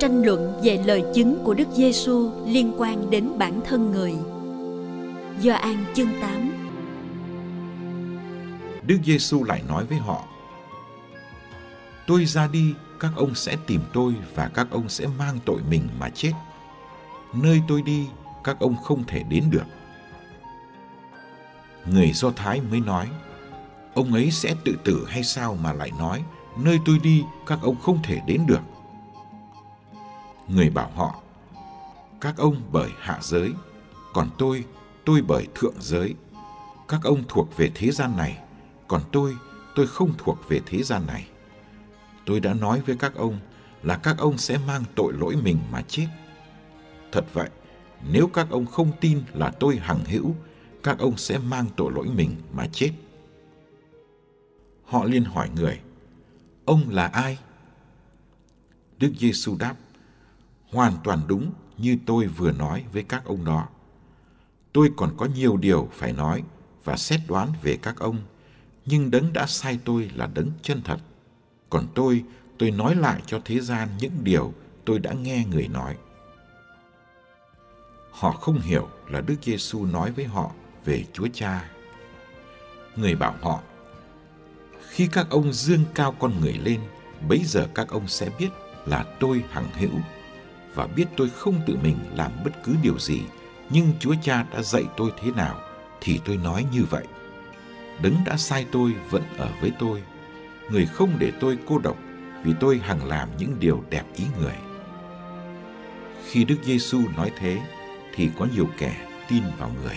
Tranh luận về lời chứng của Đức Giê-xu liên quan đến bản thân người. Gio-an chương 8. Đức Giê-xu lại nói với họ: Tôi ra đi, các ông sẽ tìm tôi và các ông sẽ mang tội mình mà chết. Nơi tôi đi, các ông không thể đến được. Người Do Thái mới nói: Ông ấy sẽ tự tử hay sao mà lại nói: Nơi tôi đi, các ông không thể đến được. Người bảo họ: Các ông bởi hạ giới, còn tôi bởi thượng giới. Các ông thuộc về thế gian này, còn tôi không thuộc về thế gian này. Tôi đã nói với các ông là các ông sẽ mang tội lỗi mình mà chết. Thật vậy, nếu các ông không tin là tôi hằng hữu, các ông sẽ mang tội lỗi mình mà chết. Họ liền hỏi người: Ông là ai? Đức Giê-xu đáp: Hoàn toàn đúng như tôi vừa nói với các ông đó. Tôi còn có nhiều điều phải nói và xét đoán về các ông, nhưng Đấng đã sai tôi là Đấng chân thật. Còn tôi nói lại cho thế gian những điều tôi đã nghe người nói. Họ không hiểu là Đức Giê-xu nói với họ về Chúa Cha. Người bảo họ: Khi các ông dương cao con người lên, bấy giờ các ông sẽ biết là tôi hằng hữu, và biết tôi không tự mình làm bất cứ điều gì, nhưng Chúa Cha đã dạy tôi thế nào thì tôi nói như vậy. Đấng đã sai tôi vẫn ở với tôi. Người không để tôi cô độc, vì tôi hằng làm những điều đẹp ý người. Khi Đức Giê-xu nói thế thì có nhiều kẻ tin vào người.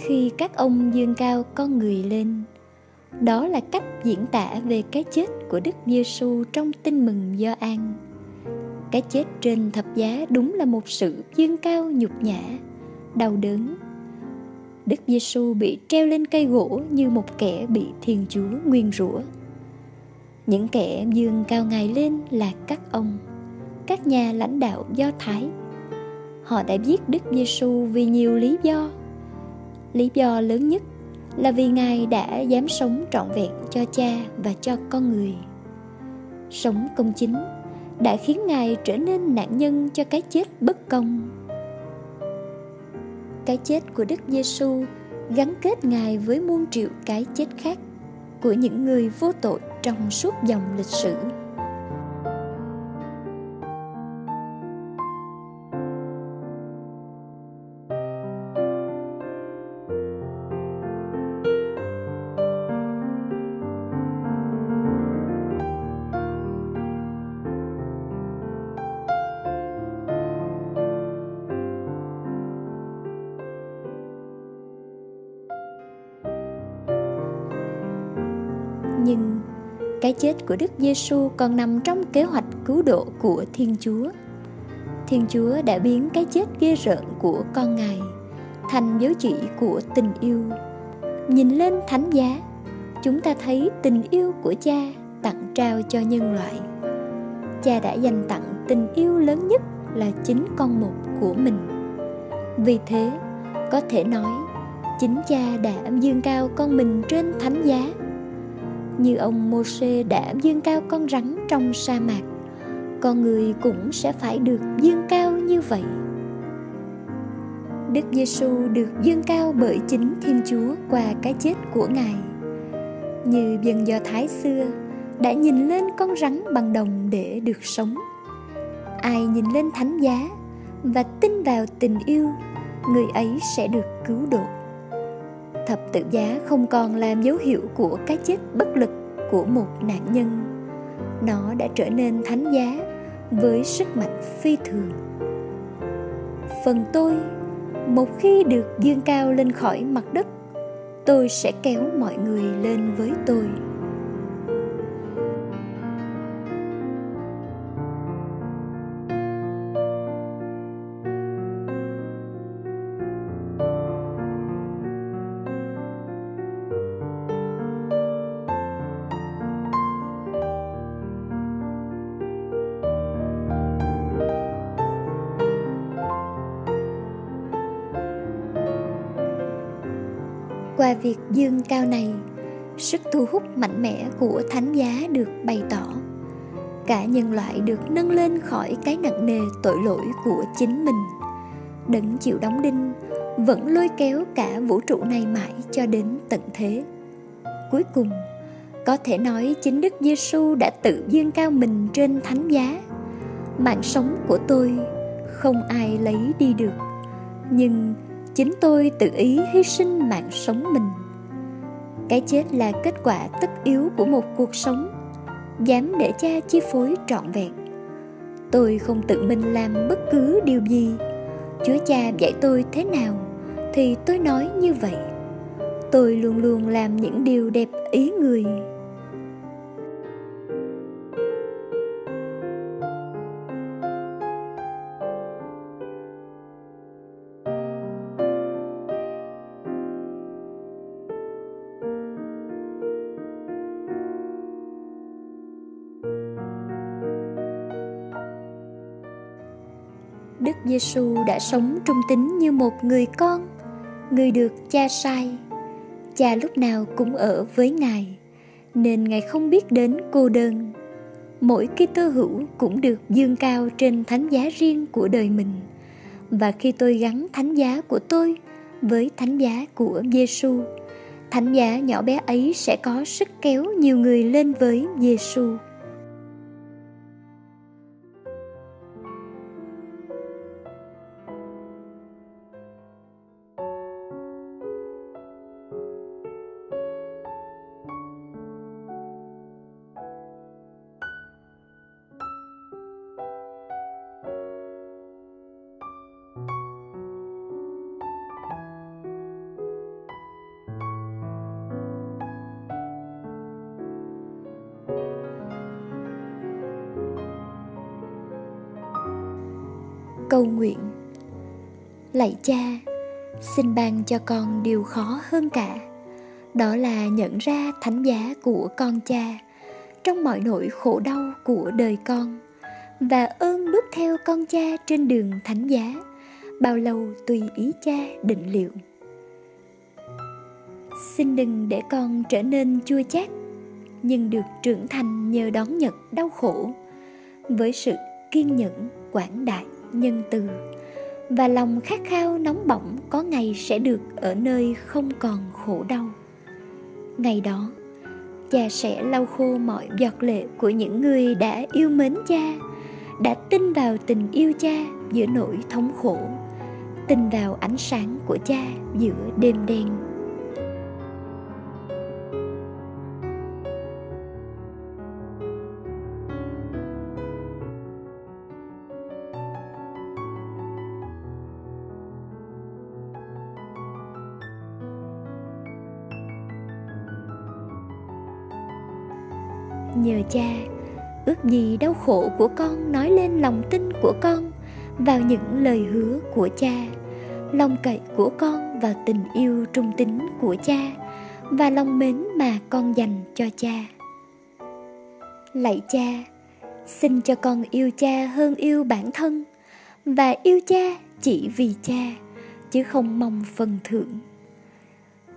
Khi các ông dương cao con người lên, đó là cách diễn tả về cái chết của Đức Giê-xu trong Tin mừng Gio-an. Cái chết trên thập giá đúng là một sự dương cao nhục nhã, đau đớn. Đức Giê-xu bị treo lên cây gỗ như một kẻ bị Thiên Chúa nguyền rủa. Những kẻ dương cao Ngài lên là các ông, các nhà lãnh đạo Do Thái. Họ đã giết Đức Giê-xu vì nhiều lý do. Lý do lớn nhất là vì Ngài đã dám sống trọn vẹn cho Cha và cho con người. Sống công chính đã khiến Ngài trở nên nạn nhân cho cái chết bất công. Cái chết của Đức Giê-xu gắn kết Ngài với muôn triệu cái chết khác của những người vô tội trong suốt dòng lịch sử. Nhưng cái chết của Đức Giê-xu còn nằm trong kế hoạch cứu độ của Thiên Chúa. Thiên Chúa đã biến cái chết ghê rợn của con Ngài thành dấu chỉ của tình yêu. Nhìn lên thánh giá, chúng ta thấy tình yêu của Cha tặng trao cho nhân loại. Cha đã dành tặng tình yêu lớn nhất là chính con một của mình. Vì thế, có thể nói, chính Cha đã dương cao con mình trên thánh giá. Như ông Mô-sê đã dương cao con rắn trong sa mạc, con người cũng sẽ phải được dương cao như vậy. Đức Giê-xu được dương cao bởi chính Thiên Chúa qua cái chết của Ngài. Như dân Do Thái xưa đã nhìn lên con rắn bằng đồng để được sống, ai nhìn lên thánh giá và tin vào tình yêu, người ấy sẽ được cứu độ. Thập tự giá không còn làm dấu hiệu của cái chết bất lực của một nạn nhân. Nó đã trở nên thánh giá với sức mạnh phi thường. Phần tôi, một khi được dương cao lên khỏi mặt đất, tôi sẽ kéo mọi người lên với tôi. Qua việc dương cao này, sức thu hút mạnh mẽ của thánh giá được bày tỏ. Cả nhân loại được nâng lên khỏi cái nặng nề tội lỗi của chính mình. Đấng chịu đóng đinh vẫn lôi kéo cả vũ trụ này mãi cho đến tận thế. Cuối cùng, có thể nói chính Đức Giê-xu đã tự dương cao mình trên thánh giá. Mạng sống của tôi không ai lấy đi được, nhưng chính tôi tự ý hy sinh mạng sống mình. Cái chết là kết quả tất yếu của một cuộc sống dám để Cha chi phối trọn vẹn. Tôi không tự mình làm bất cứ điều gì. Chúa Cha dạy tôi thế nào thì tôi nói như vậy. Tôi luôn luôn làm những điều đẹp ý Người. Đức Giê-xu đã sống trung tín như một người con, người được Cha sai. Cha lúc nào cũng ở với Ngài, nên Ngài không biết đến cô đơn. Mỗi Kitô hữu cũng được dương cao trên thánh giá riêng của đời mình. Và khi tôi gắn thánh giá của tôi với thánh giá của Giê-xu, thánh giá nhỏ bé ấy sẽ có sức kéo nhiều người lên với Giê-xu. Cầu nguyện. Lạy Cha, xin ban cho con điều khó hơn cả, đó là nhận ra thánh giá của con Cha trong mọi nỗi khổ đau của đời con, và ơn bước theo con Cha trên đường thánh giá bao lâu tùy ý Cha định liệu. Xin đừng để con trở nên chua chát, nhưng được trưởng thành nhờ đón nhận đau khổ với sự kiên nhẫn quảng đại, nhân từ và lòng khát khao nóng bỏng có ngày sẽ được ở nơi không còn khổ đau. Ngày đó, Cha sẽ lau khô mọi giọt lệ của những người đã yêu mến Cha, đã tin vào tình yêu Cha giữa nỗi thống khổ, tin vào ánh sáng của Cha giữa đêm đen. Nhờ Cha, ước gì đau khổ của con nói lên lòng tin của con vào những lời hứa của Cha, lòng cậy của con vào tình yêu trung tín của Cha và lòng mến mà con dành cho Cha. Lạy Cha, xin cho con yêu Cha hơn yêu bản thân và yêu Cha chỉ vì Cha, chứ không mong phần thưởng.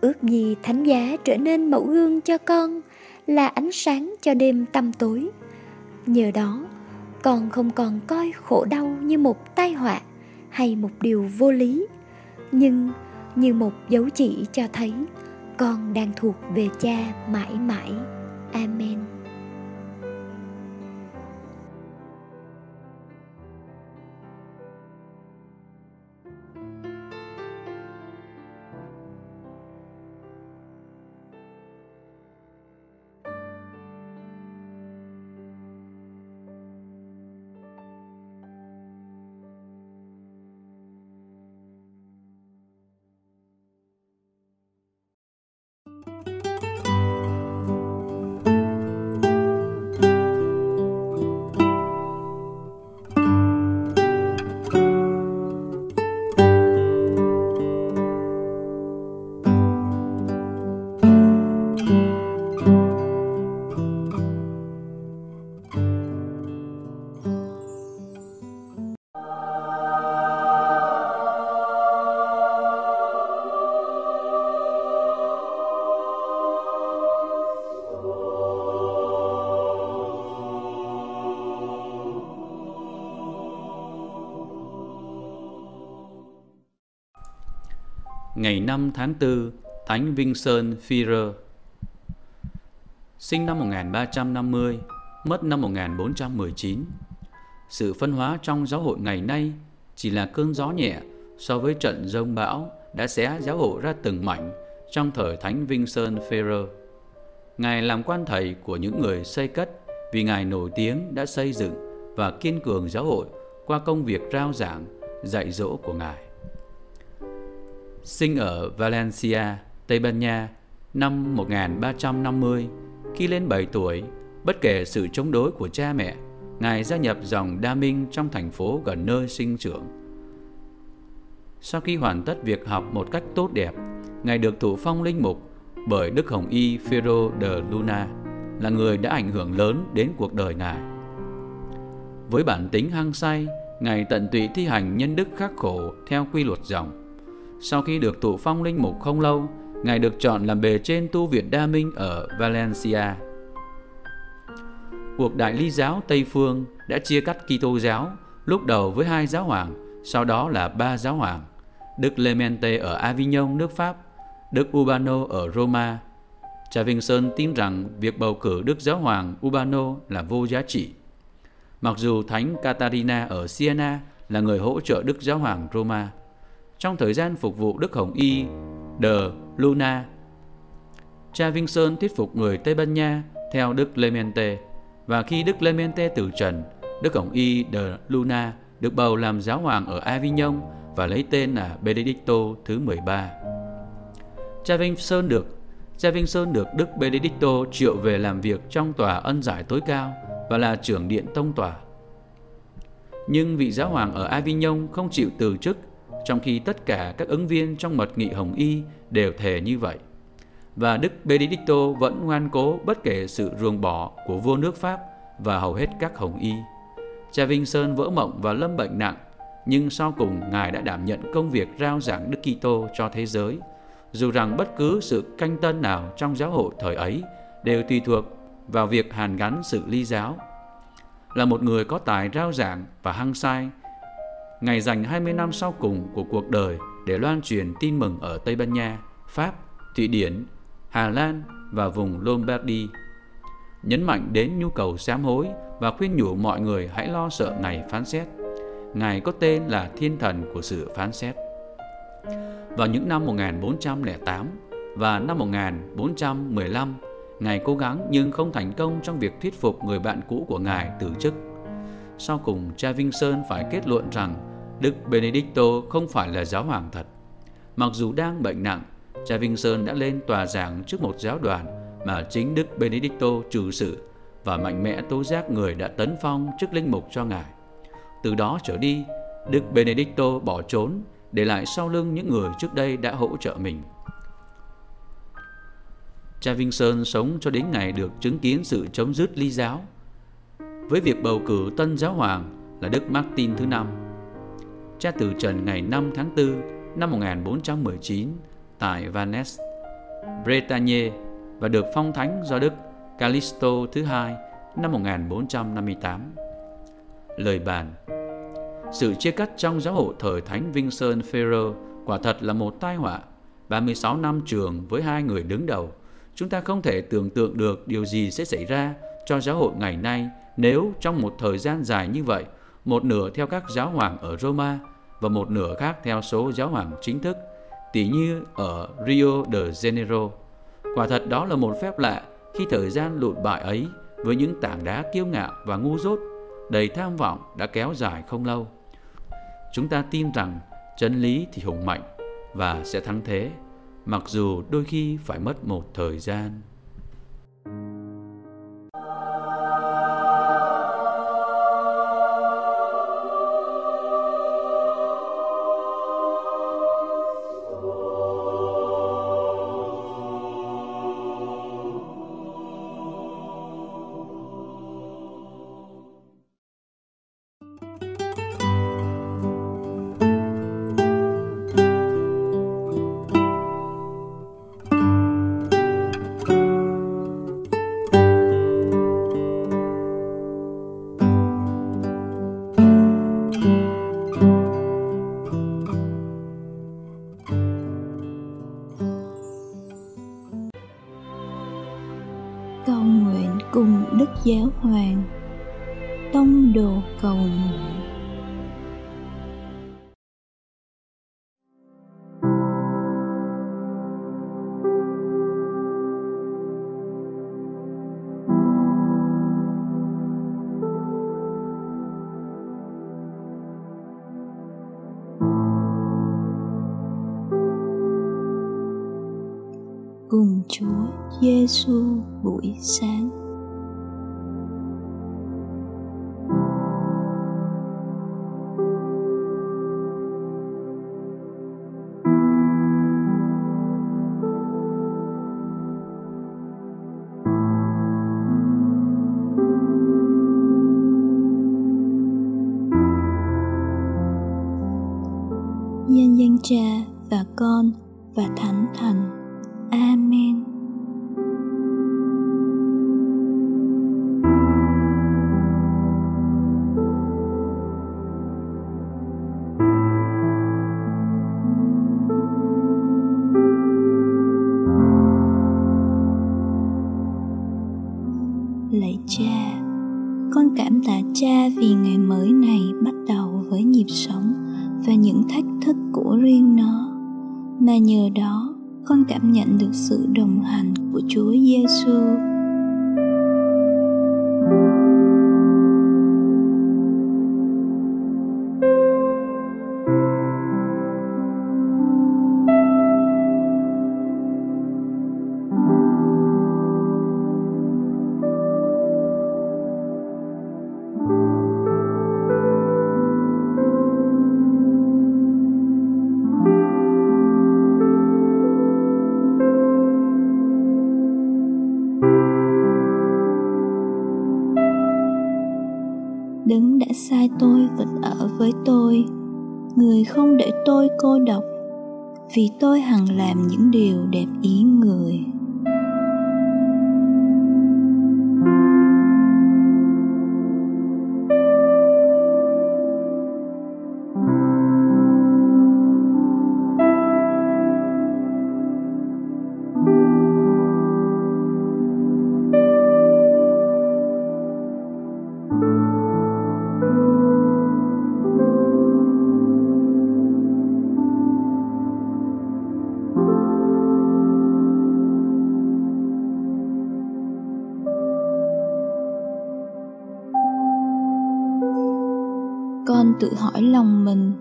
Ước gì Thánh Giá trở nên mẫu gương cho con, là ánh sáng cho đêm tăm tối. Nhờ đó, con không còn coi khổ đau như một tai họa hay một điều vô lý, nhưng như một dấu chỉ cho thấy con đang thuộc về Cha mãi mãi. Amen. Ngày 5 tháng 4, Thánh Vinh Sơn Ferrer. Sinh năm 1350, mất năm 1419. Sự phân hóa trong giáo hội ngày nay chỉ là cơn gió nhẹ so với trận giông bão đã xé giáo hội ra từng mảnh trong thời Thánh Vinh Sơn Ferrer. Ngài làm quan thầy của những người xây cất vì Ngài nổi tiếng đã xây dựng và kiên cường giáo hội qua công việc rao giảng, dạy dỗ của Ngài. Sinh ở Valencia, Tây Ban Nha, năm 1350, khi lên 7 tuổi, bất kể sự chống đối của cha mẹ, Ngài gia nhập dòng Đa Minh trong thành phố gần nơi sinh trưởng. Sau khi hoàn tất việc học một cách tốt đẹp, Ngài được thụ phong linh mục bởi Đức Hồng Y Fero de Luna, là người đã ảnh hưởng lớn đến cuộc đời Ngài. Với bản tính hăng say, Ngài tận tụy thi hành nhân đức khắc khổ theo quy luật dòng. Sau khi được thụ phong linh mục không lâu, Ngài được chọn làm bề trên tu viện Đa Minh ở Valencia. Cuộc đại ly giáo Tây Phương đã chia cắt Kitô giáo, lúc đầu với 2 giáo hoàng, sau đó là 3 giáo hoàng: Đức Clemente ở Avignon nước Pháp, Đức Urbano ở Roma. Cha Vinh Sơn tin rằng việc bầu cử Đức Giáo hoàng Urbano là vô giá trị. Mặc dù Thánh Catarina ở Siena là người hỗ trợ Đức Giáo hoàng Roma, trong thời gian phục vụ Đức Hồng Y de Luna, cha Vinh Sơn thuyết phục người Tây Ban Nha theo Đức Clemente, và khi Đức Clemente từ trần, Đức Hồng Y de Luna được bầu làm giáo hoàng ở Avignon và lấy tên là Benedicto thứ 13. Cha Vinh Sơn được Đức Benedicto triệu về làm việc trong tòa ân giải tối cao và là trưởng điện tông tòa. Nhưng vị giáo hoàng ở Avignon không chịu từ chức, trong khi tất cả các ứng viên trong mật nghị Hồng Y đều thề như vậy. Và Đức Benedicto vẫn ngoan cố bất kể sự ruồng bỏ của vua nước Pháp và hầu hết các Hồng Y. Cha Vinh Sơn vỡ mộng và lâm bệnh nặng, nhưng sau cùng Ngài đã đảm nhận công việc rao giảng Đức Kitô cho thế giới, dù rằng bất cứ sự canh tân nào trong giáo hội thời ấy đều tùy thuộc vào việc hàn gắn sự ly giáo. Là một người có tài rao giảng và hăng say, Ngài dành 20 năm sau cùng của cuộc đời để loan truyền tin mừng ở Tây Ban Nha, Pháp, Thụy Điển, Hà Lan và vùng Lombardy, nhấn mạnh đến nhu cầu sám hối và khuyên nhủ mọi người hãy lo sợ ngày phán xét. Ngài có tên là Thiên Thần của sự phán xét. Vào những năm 1408 và năm 1415, Ngài cố gắng nhưng không thành công trong việc thuyết phục người bạn cũ của Ngài từ chức. Sau cùng, cha Vinh Sơn phải kết luận rằng Đức Benedicto không phải là giáo hoàng thật. Mặc dù đang bệnh nặng, cha Vinh Sơn đã lên tòa giảng trước một giáo đoàn mà chính Đức Benedicto trừ sự và mạnh mẽ tố giác người đã tấn phong chức linh mục cho Ngài. Từ đó trở đi, Đức Benedicto bỏ trốn, để lại sau lưng những người trước đây đã hỗ trợ mình. Cha Vinh Sơn sống cho đến ngày được chứng kiến sự chấm dứt ly giáo với việc bầu cử tân giáo hoàng là Đức Martin thứ 5. Cha từ trần ngày 5 tháng 4 năm 1419 tại Vannes, Bretagne và được phong thánh do Đức Calisto II năm 1458. Lời bàn. Sự chia cắt trong giáo hội thời Thánh Vinh Sơn Ferrer quả thật là một tai họa. 36 năm trường với hai người đứng đầu, chúng ta không thể tưởng tượng được điều gì sẽ xảy ra cho giáo hội ngày nay nếu trong một thời gian dài như vậy, một nửa theo các giáo hoàng ở Roma và một nửa khác theo số giáo hoàng chính thức, tỉ như ở Rio de Janeiro. Quả thật đó là một phép lạ khi thời gian lụt bại ấy với những tảng đá kiêu ngạo và ngu dốt, đầy tham vọng đã kéo dài không lâu. Chúng ta tin rằng chân lý thì hùng mạnh và sẽ thắng thế, mặc dù đôi khi phải mất một thời gian. Giáo hoàng, tông đồ cầu nguyện. Cùng Chúa Giê-xu buổi sáng. Nhân danh Cha và Con và Thánh Thần. Amen. Lạy Cha, con cảm tạ Cha vì ngày mới này bắt đầu với nhịp sống và những thách thức của riêng nó, mà nhờ đó con cảm nhận được sự đồng hành của Chúa Giê-xu. Đấng đã sai tôi vẫn ở với tôi, Người không để tôi cô độc, vì tôi hằng làm những điều đẹp ý Người. Con tự hỏi lòng mình,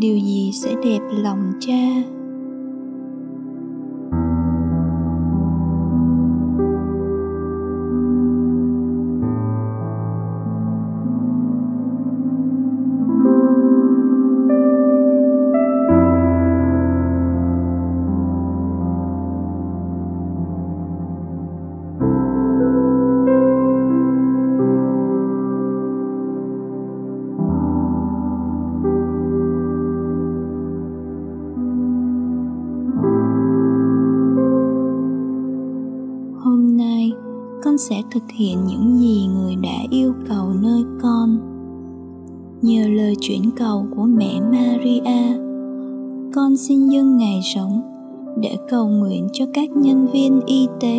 điều gì sẽ đẹp lòng Cha? con sẽ thực hiện những gì người đã yêu cầu nơi con. Nhờ lời chuyển cầu của mẹ Maria, con xin dâng ngày sống để cầu nguyện cho các nhân viên y tế.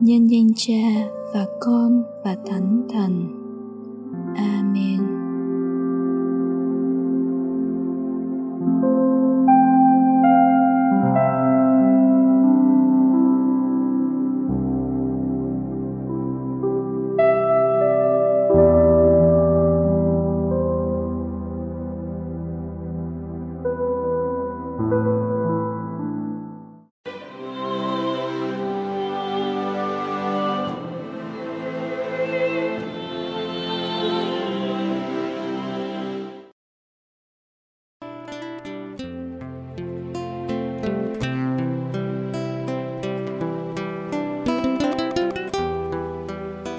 Nhân danh Cha và Con và Thánh Thần. Amen.